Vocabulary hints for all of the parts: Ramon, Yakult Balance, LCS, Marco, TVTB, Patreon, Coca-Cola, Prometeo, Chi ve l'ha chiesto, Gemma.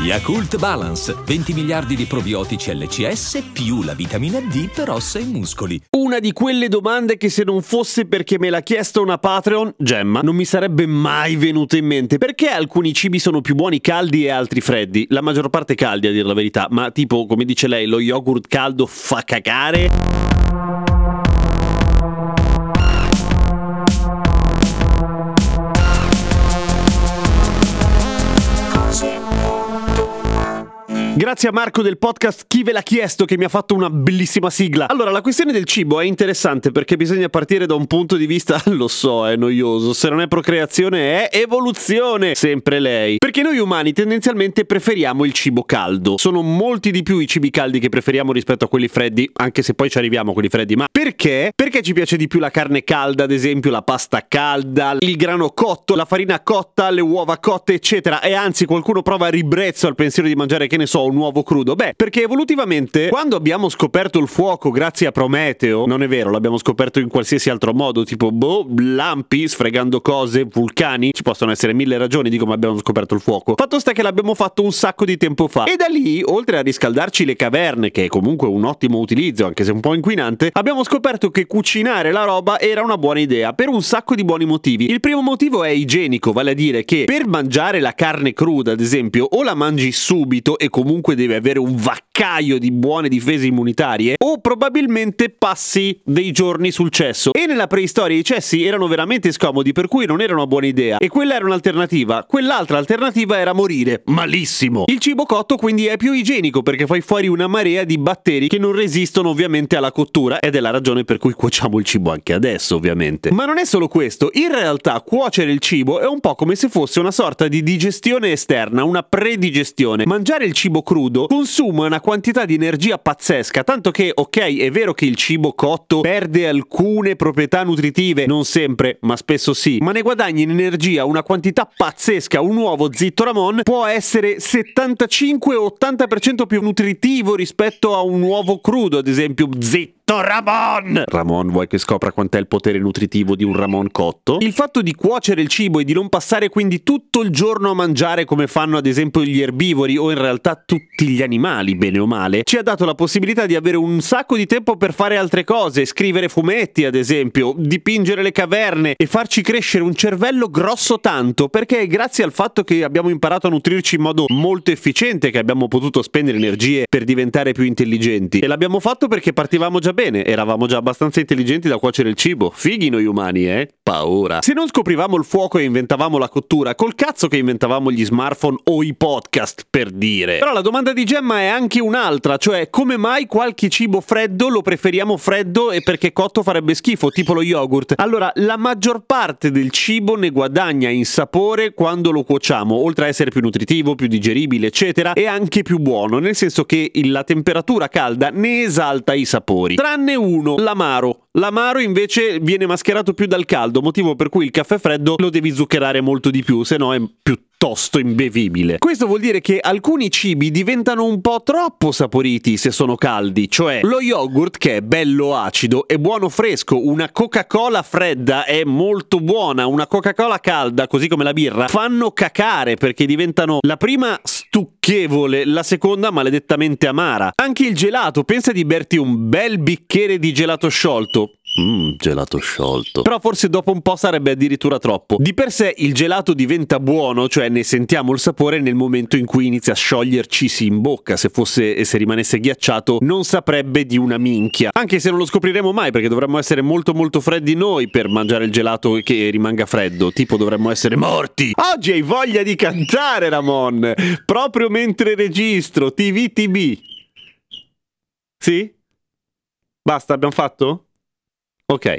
Yakult Balance, 20 miliardi di probiotici LCS più la vitamina D per ossa e muscoli. Una di quelle domande che, se non fosse perché me l'ha chiesta una Patreon, Gemma, non mi sarebbe mai venuta in mente. Perché alcuni cibi sono più buoni caldi e altri freddi? La maggior parte caldi, a dir la verità, ma tipo, come dice lei, lo yogurt caldo fa cacare? Grazie a Marco del podcast Chi ve l'ha chiesto che mi ha fatto una bellissima sigla. Allora, la questione del cibo è interessante perché bisogna partire da un punto di vista, lo so, è noioso, se non è procreazione è evoluzione, sempre lei. Perché noi umani tendenzialmente preferiamo il cibo caldo. Sono molti di più i cibi caldi che preferiamo rispetto a quelli freddi, anche se poi ci arriviamo a quelli freddi, ma perché? Perché ci piace di più la carne calda, ad esempio, la pasta calda, il grano cotto, la farina cotta, le uova cotte, eccetera. E anzi, qualcuno prova a ribrezzo al pensiero di mangiare, che ne so, un uovo crudo. Beh, perché evolutivamente, quando abbiamo scoperto il fuoco grazie a Prometeo, non è vero, l'abbiamo scoperto in qualsiasi altro modo, tipo lampi, sfregando cose, vulcani, ci possono essere mille ragioni di come abbiamo scoperto il fuoco. Fatto sta che l'abbiamo fatto un sacco di tempo fa, e da lì, oltre a riscaldarci le caverne, che è comunque un ottimo utilizzo anche se un po' inquinante, abbiamo scoperto che cucinare la roba era una buona idea per un sacco di buoni motivi. Il primo motivo è igienico, vale a dire che per mangiare la carne cruda, ad esempio, o la mangi subito e comunque deve avere un vaccaio di buone difese immunitarie, o probabilmente passi dei giorni sul cesso, e nella preistoria i cessi erano veramente scomodi, per cui non era una buona idea, e quella era un'alternativa. Quell'altra alternativa era morire malissimo. Il cibo cotto quindi è più igienico perché fai fuori una marea di batteri che non resistono ovviamente alla cottura, ed è la ragione per cui cuociamo il cibo anche adesso, ovviamente. Ma non è solo questo, in realtà cuocere il cibo è un po' come se fosse una sorta di digestione esterna, una predigestione. Mangiare il cibo crudo consuma una quantità di energia pazzesca, tanto che, ok, è vero che il cibo cotto perde alcune proprietà nutritive, non sempre, ma spesso sì, ma ne guadagni in energia una quantità pazzesca. Un uovo zitto Ramon può essere 75-80% più nutritivo rispetto a un uovo crudo, ad esempio, zitto Ramon! Ramon, vuoi che scopra quant'è il potere nutritivo di un Ramon cotto? Il fatto di cuocere il cibo e di non passare quindi tutto il giorno a mangiare, come fanno ad esempio gli erbivori, o in realtà tutti gli animali, bene o male, ci ha dato la possibilità di avere un sacco di tempo per fare altre cose, scrivere fumetti ad esempio, dipingere le caverne, e farci crescere un cervello grosso tanto, perché è grazie al fatto che abbiamo imparato a nutrirci in modo molto efficiente che abbiamo potuto spendere energie per diventare più intelligenti. E l'abbiamo fatto perché partivamo già bene, eravamo già abbastanza intelligenti da cuocere il cibo. Fighi noi umani, paura. Se non scoprivamo il fuoco e inventavamo la cottura, col cazzo che inventavamo gli smartphone o i podcast, per dire. Però la domanda di Gemma è anche un'altra, cioè come mai qualche cibo freddo lo preferiamo freddo e perché cotto farebbe schifo, tipo lo yogurt. Allora, la maggior parte del cibo ne guadagna in sapore quando lo cuociamo, oltre a essere più nutritivo, più digeribile, eccetera, e anche più buono, nel senso che la temperatura calda ne esalta i sapori. Tranne uno, l'amaro. L'amaro invece viene mascherato più dal caldo, motivo per cui il caffè freddo lo devi zuccherare molto di più, se no è piuttosto imbevibile. Questo vuol dire che alcuni cibi diventano un po' troppo saporiti se sono caldi, cioè lo yogurt, che è bello acido, è buono fresco, una Coca-Cola fredda è molto buona, una Coca-Cola calda, così come la birra, fanno cacare perché diventano la prima stucchevole, la seconda maledettamente amara. Anche il gelato, pensa di berti un bel bicchiere di gelato sciolto. Gelato sciolto. Però forse dopo un po' sarebbe addirittura troppo. Di per sé il gelato diventa buono, cioè ne sentiamo il sapore nel momento in cui inizia a sciogliercisi in bocca. Se rimanesse ghiacciato non saprebbe di una minchia. Anche se non lo scopriremo mai, perché dovremmo essere molto molto freddi noi per mangiare il gelato che rimanga freddo. Tipo dovremmo essere morti. Oggi hai voglia di cantare, Ramon. Proprio mentre registro. TVTB. Sì? Basta, abbiamo fatto? Ok.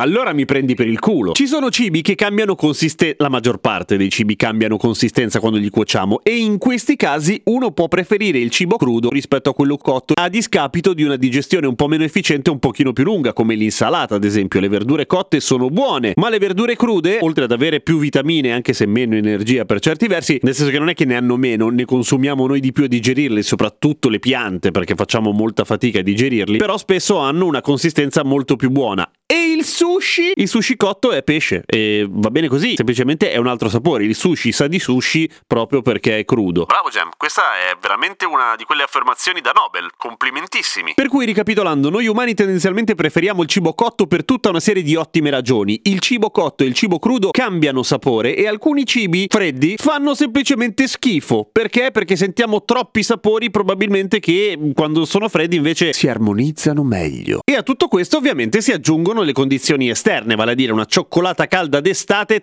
allora mi prendi per il culo. Ci sono cibi che cambiano consistenza, la maggior parte dei cibi cambiano consistenza quando li cuociamo, e in questi casi uno può preferire il cibo crudo rispetto a quello cotto, a discapito di una digestione un po' meno efficiente e un pochino più lunga, come l'insalata ad esempio. Le verdure cotte sono buone, ma le verdure crude, oltre ad avere più vitamine, anche se meno energia per certi versi, nel senso che non è che ne hanno meno, ne consumiamo noi di più a digerirle, soprattutto le piante, perché facciamo molta fatica a digerirli, però spesso hanno una consistenza molto più buona. E il sushi cotto è pesce e va bene così, semplicemente è un altro sapore. Il sushi sa di sushi proprio perché è crudo. Bravo Gem, questa è veramente una di quelle affermazioni da Nobel, complimentissimi. Per cui, ricapitolando, noi umani tendenzialmente preferiamo il cibo cotto per tutta una serie di ottime ragioni. Il cibo cotto e il cibo crudo cambiano sapore e alcuni cibi freddi fanno semplicemente schifo. Perché? Perché sentiamo troppi sapori probabilmente che quando sono freddi invece si armonizzano meglio. E a tutto questo ovviamente si aggiungono le condizioni esterne, vale a dire una cioccolata calda d'estate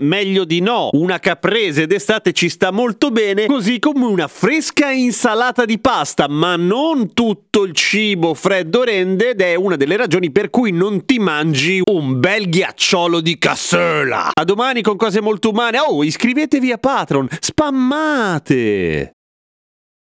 meglio di no, una caprese d'estate ci sta molto bene, così come una fresca insalata di pasta, ma non tutto il cibo freddo rende, ed è una delle ragioni per cui non ti mangi un bel ghiacciolo di cassola. A domani con cose molto umane. Oh, iscrivetevi a Patreon, spammate!